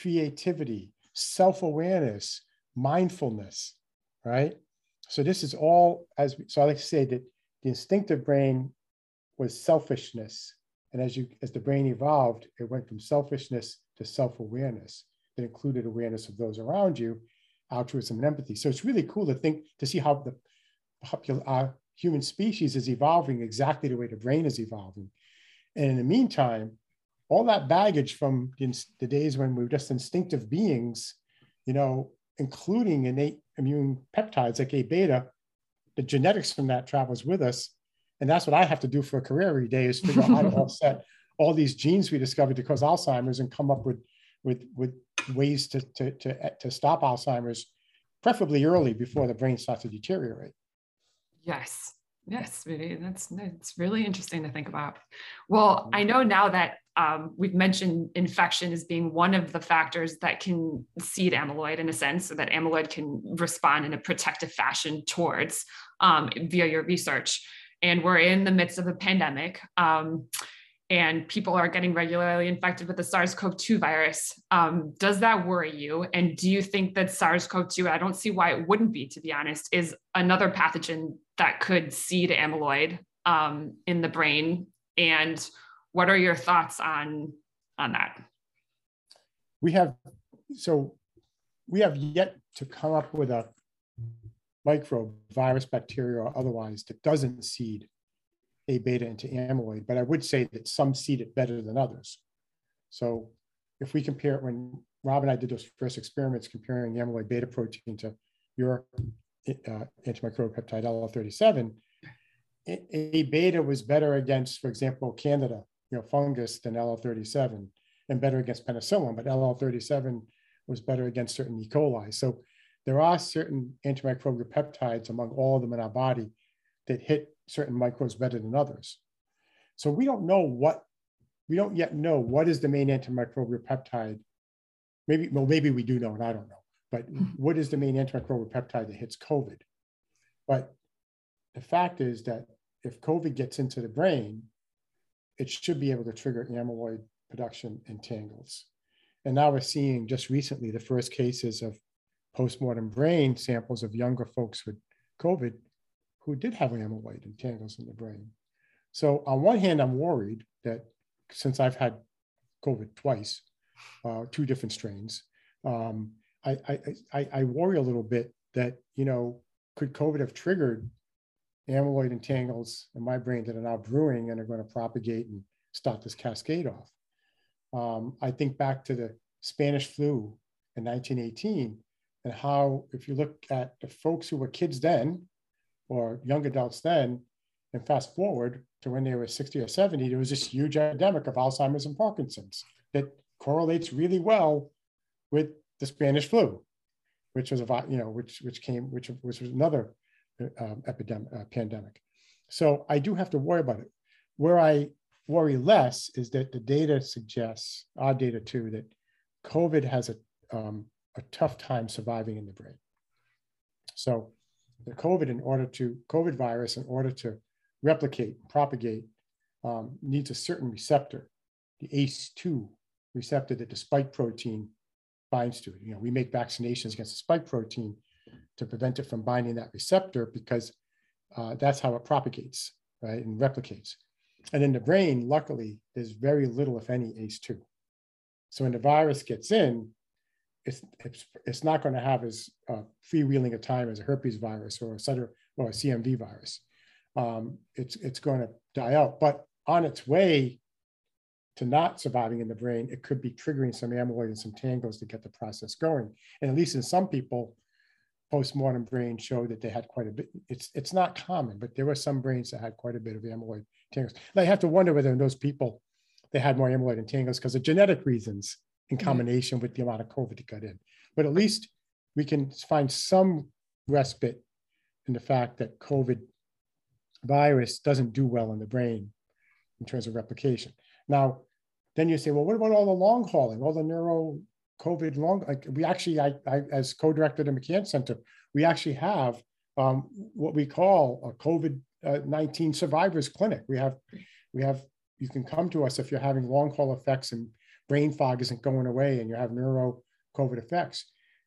creativity, self-awareness, mindfulness, right? So this is all, as we, so I like to say that the instinctive brain was selfishness. And as you as the brain evolved, it went from selfishness to self-awareness that included awareness of those around you, altruism and empathy. So it's really cool to think, to see how the how our human species is evolving exactly the way the brain is evolving. And in the meantime, all that baggage from the, the days when we were just instinctive beings, you know, including innate immune peptides like A beta, the genetics from that travels with us. And that's what I have to do for a career every day, is figure out how to offset all these genes we discovered to cause Alzheimer's and come up with, with, with ways to, to, to, to stop Alzheimer's, preferably early before the brain starts to deteriorate. Yes. Yes, really. That's, that's really interesting to think about. Well, I know now that um, we've mentioned infection as being one of the factors that can seed amyloid in a sense, so that amyloid can respond in a protective fashion towards um, via your research. And we're in the midst of a pandemic, um, and people are getting regularly infected with the SARS CoV two virus. Um, does that worry you? And do you think that SARS CoV two, I don't see why it wouldn't be, to be honest, is another pathogen that could seed amyloid um, in the brain? And what are your thoughts on, on that? We have, so we have yet to come up with a microbe, virus, bacteria, or otherwise that doesn't seed A beta into amyloid, but I would say that some seed it better than others. So if we compare it, when Rob and I did those first experiments comparing the amyloid beta protein to your uh, antimicrobial peptide L L thirty-seven, A beta was better against, for example, Candida, you know, fungus, than L L thirty-seven, and better against penicillin, but L L thirty-seven was better against certain E. coli. So there are certain antimicrobial peptides among all of them in our body that hit certain microbes better than others. So we don't know what, we don't yet know what is the main antimicrobial peptide. Maybe, well, maybe we do know, and I don't know. but what is the main antimicrobial peptide that hits COVID? But the fact is that if COVID gets into the brain, it should be able to trigger amyloid production in tangles. And now we're seeing just recently the first cases of postmortem brain samples of younger folks with COVID who did have amyloid and tangles in the brain. So on one hand, I'm worried that since I've had COVID twice, uh, two different strains, um, I, I, I, I worry a little bit that, you know, could COVID have triggered amyloid and tangles in my brain that are now brewing and are going to propagate and start this cascade off. Um, I think back to the Spanish flu in nineteen eighteen and how, if you look at the folks who were kids then or young adults then, and fast forward to when they were sixty or seventy, there was this huge epidemic of Alzheimer's and Parkinson's that correlates really well with the Spanish flu, which was a, you know, which, which came, which, which was another uh, epidemic, uh, pandemic. So I do have to worry about it. Where I worry less is that the data suggests, our data too, that COVID has a, um, a tough time surviving in the brain. So the COVID in order to, COVID virus in order to replicate, propagate, um, needs a certain receptor, the A C E two receptor that the spike protein binds to. You know, we make vaccinations against the spike protein to prevent it from binding that receptor because uh, that's how it propagates, right, and replicates. And in the brain, luckily, there's very little, if any, A C E two. So when the virus gets in, it's, it's, it's not going to have as uh, freewheeling a time as a herpes virus or a, ceter, or a C M V virus. Um, it's, it's going to die out, but on its way to not surviving in the brain, it could be triggering some amyloid and some tangles to get the process going. And at least in some people, postmortem brain showed that they had quite a bit. It's, it's not common, but there were some brains that had quite a bit of amyloid tangles. And I have to wonder whether in those people, they had more amyloid and tangles because of genetic reasons in combination mm-hmm. with the amount of COVID that got in. But at least we can find some respite in the fact that COVID virus doesn't do well in the brain in terms of replication. Now, then you say, well, what about all the long hauling, all the neuro COVID long? Like we actually, I, I as co-director of the McCann Center, we actually have um, what we call a COVID nineteen survivors clinic. We have, we have, you can come to us if you're having long haul effects and brain fog isn't going away, and you have neuro COVID effects,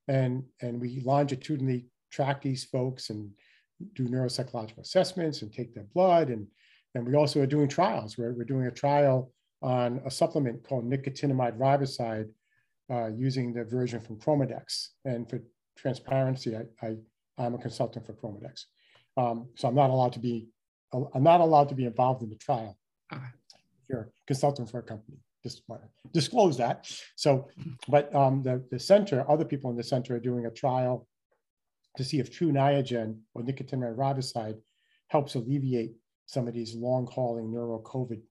and and we longitudinally track these folks and do neuropsychological assessments and take their blood. And, and we also are doing trials. We're, we're doing a trial on a supplement called nicotinamide riboside uh, using the version from Chromadex. And for transparency, I, I, I'm a consultant for Chromadex. Um, so I'm not allowed to be, I'm not allowed to be involved in the trial. If you're a consultant for a company, just want to disclose that. So, but um, the, the center, other people in the center are doing a trial to see if true Niagen or nicotinamide riboside helps alleviate some of these long-hauling neuro-COVID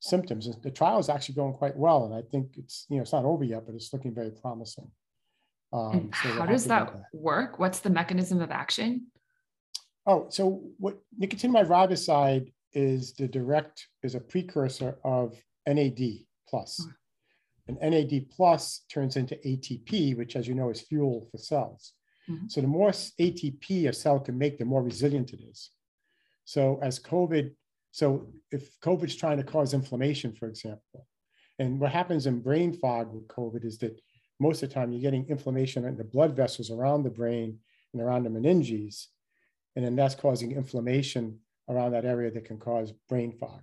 symptoms. And the trial is actually going quite well, and I think it's, you know, it's not over yet, but it's looking very promising. Um, so How does that, that work? What's the mechanism of action? Oh, so what nicotinamide riboside is the direct, is a precursor of N A D plus. And N A D plus turns into A T P, which, as you know, is fuel for cells. Mm-hmm. So the more A T P a cell can make, the more resilient it is. So as COVID, so if COVID is trying to cause inflammation, for example, and what happens in brain fog with COVID is that most of the time you're getting inflammation in the blood vessels around the brain and around the meninges, and then that's causing inflammation around that area that can cause brain fog.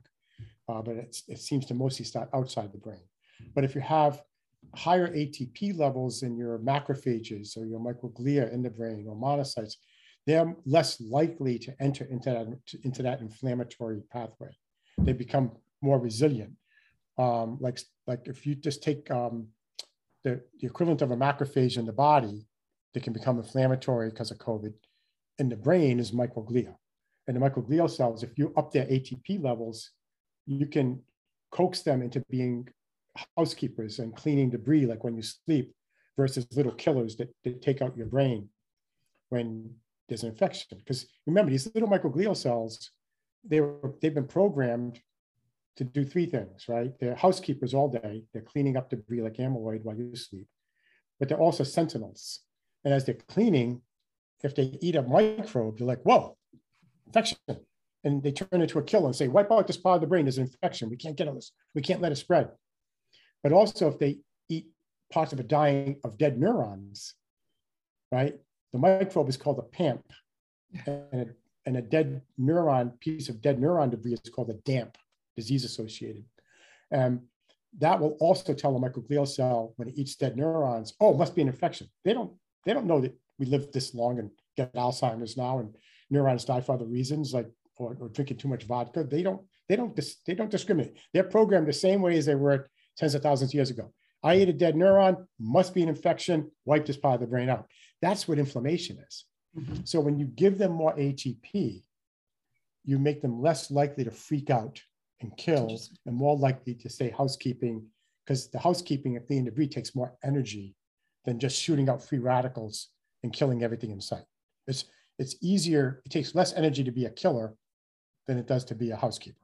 Uh, but it's, it seems to mostly start outside the brain. But if you have higher A T P levels in your macrophages or your microglia in the brain or monocytes, they're less likely to enter into that, into that inflammatory pathway. They become more resilient. Um, like, like if you just take um, the, the equivalent of a macrophage in the body that can become inflammatory because of COVID, in the brain is microglia. And the microglial cells, if you up their A T P levels, you can coax them into being housekeepers and cleaning debris, like when you sleep, versus little killers that, that take out your brain when there's an infection. Because remember, these little microglial cells, they were, they've been programmed to do three things, right? They're housekeepers all day. They're cleaning up debris like amyloid while you sleep, but they're also sentinels. And as they're cleaning, if they eat a microbe, they're like, whoa, infection. And they turn into a killer and say, wipe out this part of the brain, there's an infection. We can't get on this. We can't let it spread. But also if they eat parts of a dying of dead neurons, right? The microbe is called a PAMP. And a, and a dead neuron, piece of dead neuron debris is called a DAMP, disease associated. Um, that will also tell a microglial cell when it eats dead neurons, oh, it must be an infection. They don't, they don't know that we live this long and get Alzheimer's now and neurons die for other reasons, like or, or drinking too much vodka. They don't, they don't, dis, they don't discriminate. They're programmed the same way as they were tens of thousands of years ago. I ate a dead neuron, must be an infection, wipe this part of the brain out. That's what inflammation is. Mm-hmm. So when you give them more A T P, you make them less likely to freak out and kill and more likely to say housekeeping, because the housekeeping at the end of debris takes more energy than just shooting out free radicals and killing everything in sight. It's, it's easier, it takes less energy to be a killer than it does to be a housekeeper.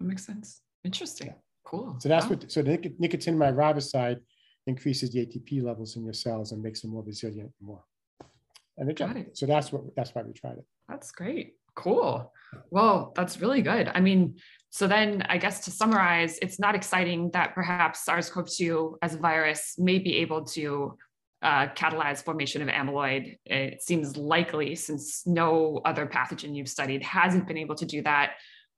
That makes sense. Interesting. Yeah. Cool. So that's wow. what, so the nic- nicotinamide riboside increases the A T P levels in your cells and makes them more resilient and more. And it, it. So that's what, that's why we tried it. That's great. Cool. Well, that's really good. I mean, so then I guess to summarize, it's not exciting that perhaps SARS-CoV two as a virus may be able to uh, catalyze formation of amyloid. It seems likely since no other pathogen you've studied hasn't been able to do that,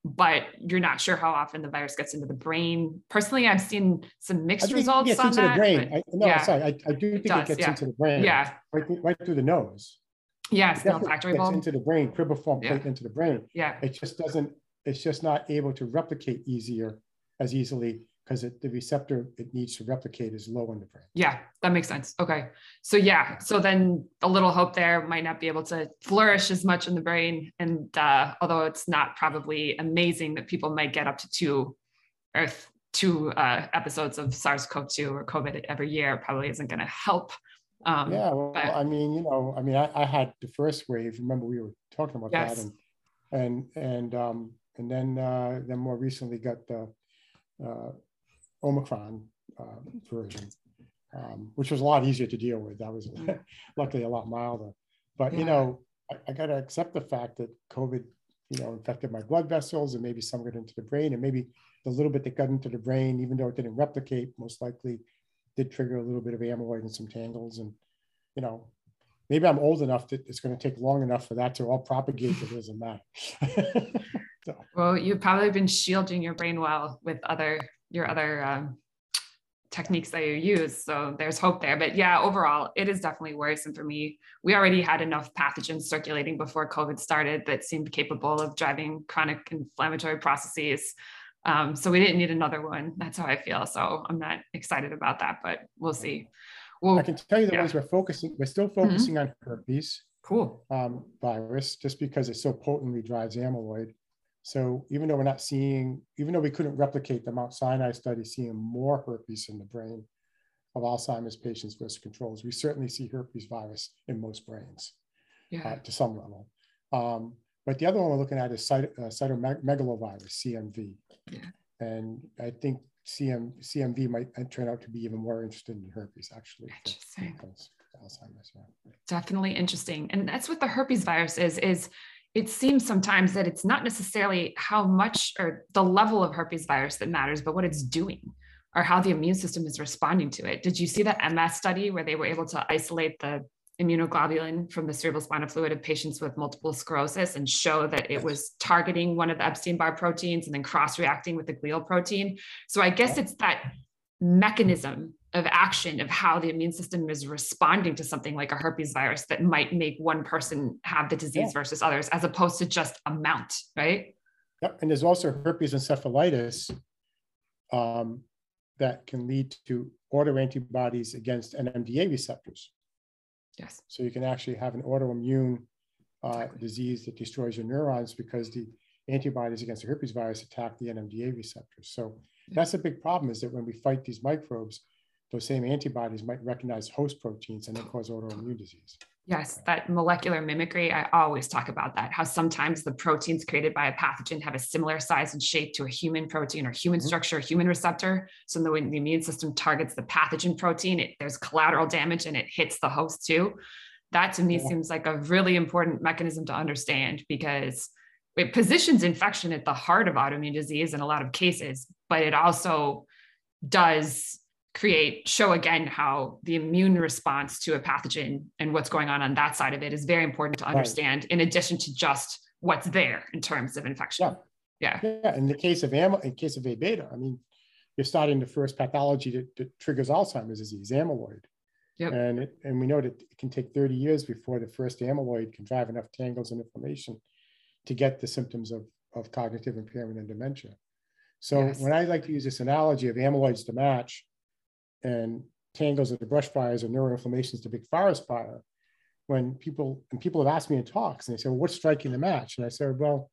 but you're not sure how often the virus gets into the brain. Personally, I've seen some mixed I think results it gets on into that. The brain. I, no, yeah, sorry. I, I do think it, does, it gets yeah. into the brain. Yeah. Right, th- right through the nose. Yeah, it's not factory bulb. Into the brain, cribriform yeah. plate into the brain. Yeah. It just doesn't, it's just not able to replicate easier, as easily, because the receptor it needs to replicate is low in the brain. Yeah, that makes sense. Okay. So yeah, so then a little hope there might not be able to flourish as much in the brain. And uh, although it's not probably amazing that people might get up to two or th- two uh, episodes of SARS-CoV two or COVID every year, probably isn't going to help. Um, yeah, well, but, I mean, you know, I mean, I, I had the first wave, remember we were talking about yes. that. And, and, and, um, and then, uh, then more recently got the, uh, Omicron uh, version, um, which was a lot easier to deal with. That was luckily a lot milder. But, yeah. you know, I, I got to accept the fact that COVID, you know, infected my blood vessels and maybe some got into the brain and maybe the little bit that got into the brain, even though it didn't replicate, most likely did trigger a little bit of amyloid and some tangles. And, you know, maybe I'm old enough that it's going to take long enough for that to all propagate that doesn't matter. So. Well, you've probably been shielding your brain well with other your other um, techniques that you use. So there's hope there, but yeah, overall it is definitely worrisome for me. We already had enough pathogens circulating before COVID started that seemed capable of driving chronic inflammatory processes. Um, so we didn't need another one. That's how I feel. So I'm not excited about that, but we'll see. Well, I can tell you the yeah. ones we're focusing, we're still focusing mm-hmm. on herpes cool. um, virus, just because it so potently drives amyloid. So even though we're not seeing, even though we couldn't replicate the Mount Sinai study, seeing more herpes in the brain of Alzheimer's patients versus controls, we certainly see herpes virus in most brains yeah. uh, to some level. Um, but the other one we're looking at is cyto- uh, cytomegalovirus, C M V. Yeah. And I think C M, C M V might turn out to be even more interested in herpes, actually. Interesting. For, for Alzheimer's, yeah. Definitely interesting. And that's what the herpes virus is, is it seems sometimes that it's not necessarily how much or the level of herpes virus that matters, but what it's doing or how the immune system is responding to it. Did you see the M S study where they were able to isolate the immunoglobulin from the cerebrospinal fluid of patients with multiple sclerosis and show that it was targeting one of the Epstein-Barr proteins and then cross-reacting with the glial protein? So I guess it's that mechanism of action of how the immune system is responding to something like a herpes virus that might make one person have the disease yeah. versus others, as opposed to just amount, right? Yep. And there's also herpes encephalitis um, that can lead to autoantibodies against N M D A receptors. Yes. So you can actually have an autoimmune uh, exactly. disease that destroys your neurons because the antibodies against the herpes virus attack the N M D A receptors. So yeah. that's a big problem, is that when we fight these microbes, those same antibodies might recognize host proteins and then cause autoimmune disease. Yes, that molecular mimicry, I always talk about that, how sometimes the proteins created by a pathogen have a similar size and shape to a human protein or human structure, or human receptor. So when the immune system targets the pathogen protein, it, there's collateral damage and it hits the host too. That to me yeah. seems like a really important mechanism to understand, because it positions infection at the heart of autoimmune disease in a lot of cases, but it also does create, show again how the immune response to a pathogen and what's going on on that side of it is very important to understand, right. in addition to just what's there in terms of infection. Yeah. Yeah. yeah. In the case of am- in case of A beta, I mean, you're starting the first pathology that, that triggers Alzheimer's disease, amyloid. Yep. And it, and we know that it can take thirty years before the first amyloid can drive enough tangles and inflammation to get the symptoms of, of cognitive impairment and dementia. So yes. when I like to use this analogy of amyloids to match and tangles of the brush fires or neuroinflammations to big forest fire, when people, and people have asked me in talks and they say, well, what's striking the match? And I said, well,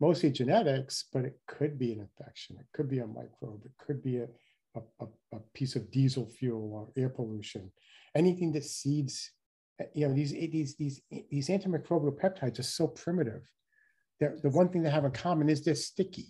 mostly genetics, but it could be an infection. It could be a microbe. It could be a, a, a piece of diesel fuel or air pollution, anything that seeds, you know, these, these, these, these antimicrobial peptides are so primitive. They're, the one thing they have in common is they're sticky.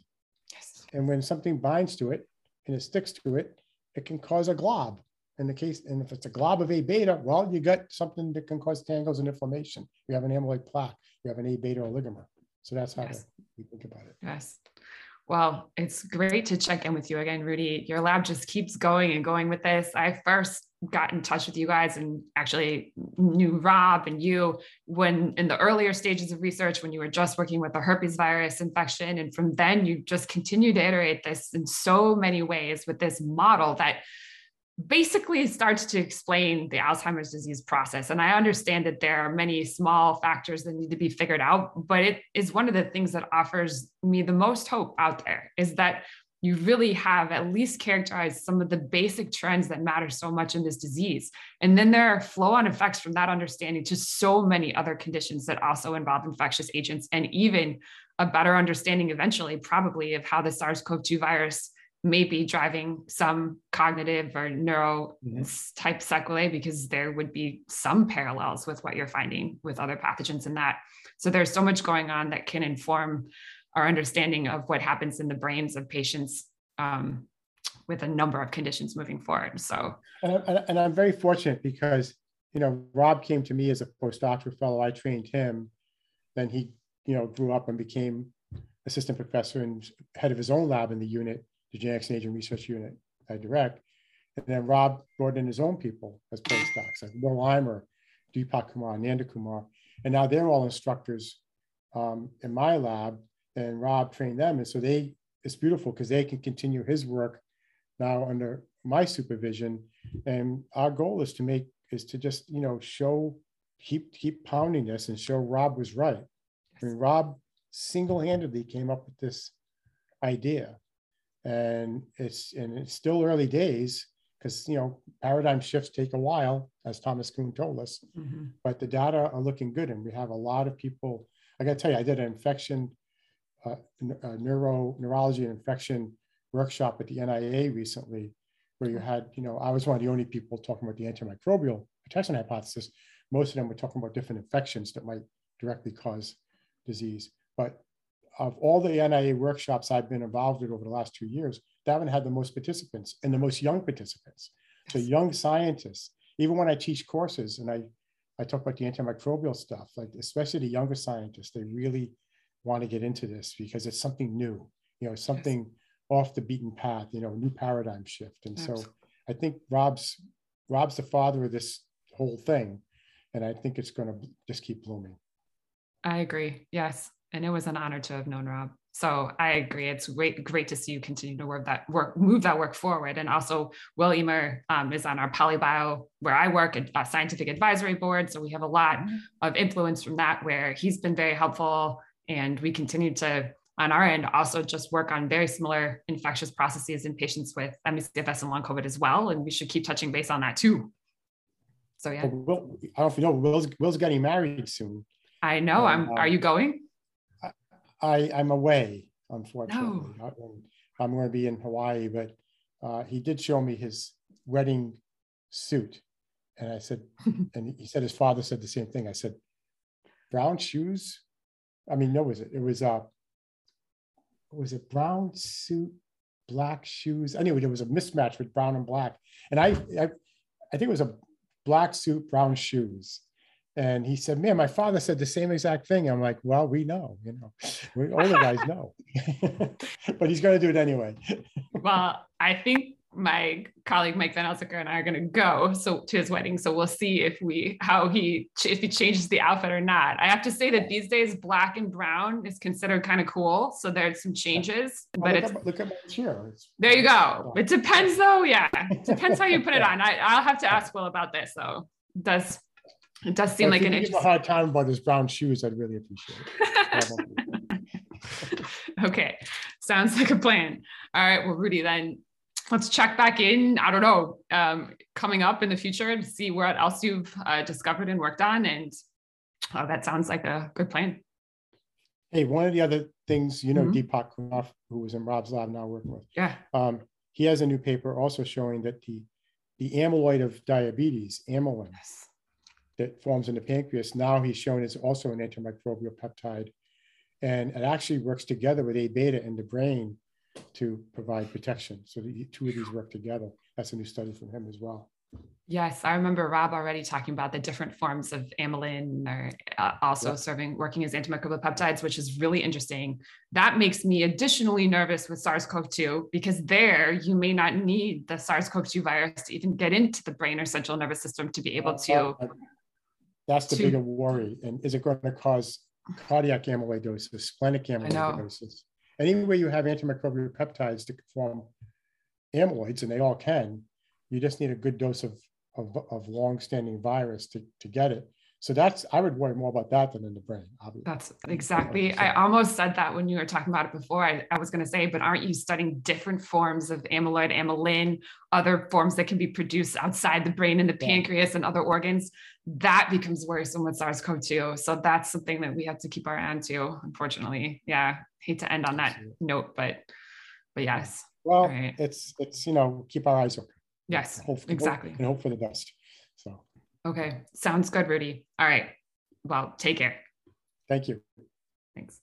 Yes. And when something binds to it and it sticks to it, it can cause a glob in the case. And if it's a glob of A beta, well, you got something that can cause tangles and inflammation. You have an amyloid plaque, you have an A beta oligomer. So that's how yes. we think about it. Yes. Well, it's great to check in with you again, Rudy. Your lab just keeps going and going with this. I first got in touch with you guys and actually knew Rob and you when in the earlier stages of research, when you were just working with the herpes virus infection. And from then you just continue to iterate this in so many ways with this model that basically starts to explain the Alzheimer's disease process. And I understand that there are many small factors that need to be figured out, but it is one of the things that offers me the most hope out there, is that you really have at least characterized some of the basic trends that matter so much in this disease. And then there are flow-on effects from that understanding to so many other conditions that also involve infectious agents, and even a better understanding eventually, probably, of how the SARS-CoV two virus may be driving some cognitive or neuro yes. type sequelae, because there would be some parallels with what you're finding with other pathogens in that. So there's so much going on that can inform our understanding of what happens in the brains of patients um, with a number of conditions moving forward. So, and, and, and I'm very fortunate because, you know, Rob came to me as a postdoctoral fellow. I trained him. Then he, you know, grew up and became assistant professor and head of his own lab in the unit, the Genetics and Aging Research Unit I direct. And then Rob brought in his own people as postdocs, like Will Eimer, Deepak Kumar, Nanda Kumar. And now they're all instructors um, in my lab, and Rob trained them. And so they, it's beautiful because they can continue his work now under my supervision. And our goal is to make, is to just, you know, show, keep, keep pounding this and show Rob was right. I mean, Rob single-handedly came up with this idea, and it's, and it's still early days because, you know, paradigm shifts take a while, as Thomas Kuhn told us, mm-hmm. but the data are looking good. And we have a lot of people, I gotta tell you, I did an infection Uh, a neuro neurology and infection workshop at the N I A recently, where you had, you know, I was one of the only people talking about the antimicrobial protection hypothesis. Most of them were talking about different infections that might directly cause disease. But of all the N I A workshops I've been involved in over the last two years, that one had the most participants and the most young participants. So young scientists, even when I teach courses and I, I talk about the antimicrobial stuff, like especially the younger scientists, they really want to get into this because it's something new, you know, something yes. off the beaten path, you know, new paradigm shift. And Absolutely. So I think Rob's, Rob's the father of this whole thing. And I think it's going to just keep blooming. I agree. Yes. And it was an honor to have known Rob. So I agree. It's great, great to see you continue to work that work, move that work forward. And also Will Eimer um, is on our PolyBio, where I work, at a scientific advisory board. So we have a lot mm-hmm. of influence from that, where he's been very helpful. And we continue to, on our end, also just work on very similar infectious processes in patients with M E C F S and long COVID as well. And we should keep touching base on that too. So yeah. Well, I don't know if you know, Will's, Will's getting married soon. I know. Um, I'm. Are you going? I, I, I'm away, unfortunately. No. I'm going to be in Hawaii, but uh, he did show me his wedding suit. And I said, and he said his father said the same thing. I said, brown shoes? I mean, no, was it? It was a, was it brown suit, black shoes? Anyway, there was a mismatch with brown and black. And I, I, I think it was a black suit, brown shoes. And he said, man, my father said the same exact thing. I'm like, well, we know, you know, we older guys know, but he's going to do it anyway. Well, I think my colleague, Mike Van Elsiker, and I are going to go so to his wedding. So we'll see if we, how he, if he changes the outfit or not. I have to say that these days, black and brown is considered kind of cool. So there's some changes, well, but look it's, up, look at my chair. It's, there you go. It depends though. Yeah. It depends how you put it on. I, I'll have to ask Will about this though. Does It does seem well, like an interesting. If you give a hard time about his brown shoes, I'd really appreciate it. Okay, sounds like a plan. All right, well, Rudy, then let's check back in. I don't know, um, coming up in the future to see what else you've uh, discovered and worked on, and oh, that sounds like a good plan. Hey, one of the other things, you know, mm-hmm. Deepak Kumar, who was in Rob's lab, now working with. Yeah. Um, he has a new paper also showing that the the amyloid of diabetes, amylin. Yes. That forms in the pancreas. Now he's shown it's also an antimicrobial peptide, and it actually works together with A beta in the brain to provide protection. So the two of these work together. That's a new study from him as well. Yes, I remember Rob already talking about the different forms of amylin are uh, also yeah. serving, working as antimicrobial peptides, which is really interesting. That makes me additionally nervous with SARS CoV two, because there you may not need the SARS CoV two virus to even get into the brain or central nervous system to be able to. Uh, uh, That's the bigger worry. And is it going to cause cardiac amyloidosis, splenic amyloidosis? Anywhere you have antimicrobial peptides to form amyloids, and they all can, you just need a good dose of, of, of long-standing virus to, to get it. So that's, I would worry more about that than in the brain, obviously. That's exactly, I almost said that when you were talking about it before, I, I was going to say, but aren't you studying different forms of amyloid, amylin, other forms that can be produced outside the brain and the pancreas and other organs? That becomes worrisome with SARS CoV two. So that's something that we have to keep our eye on too, unfortunately. Yeah, hate to end on that note, but but yes. Well, right. it's, it's you know, keep our eyes open. Yes, hope, exactly. And hope for the best, so. Okay. Sounds good, Rudy. All right. Well, take care. Thank you. Thanks.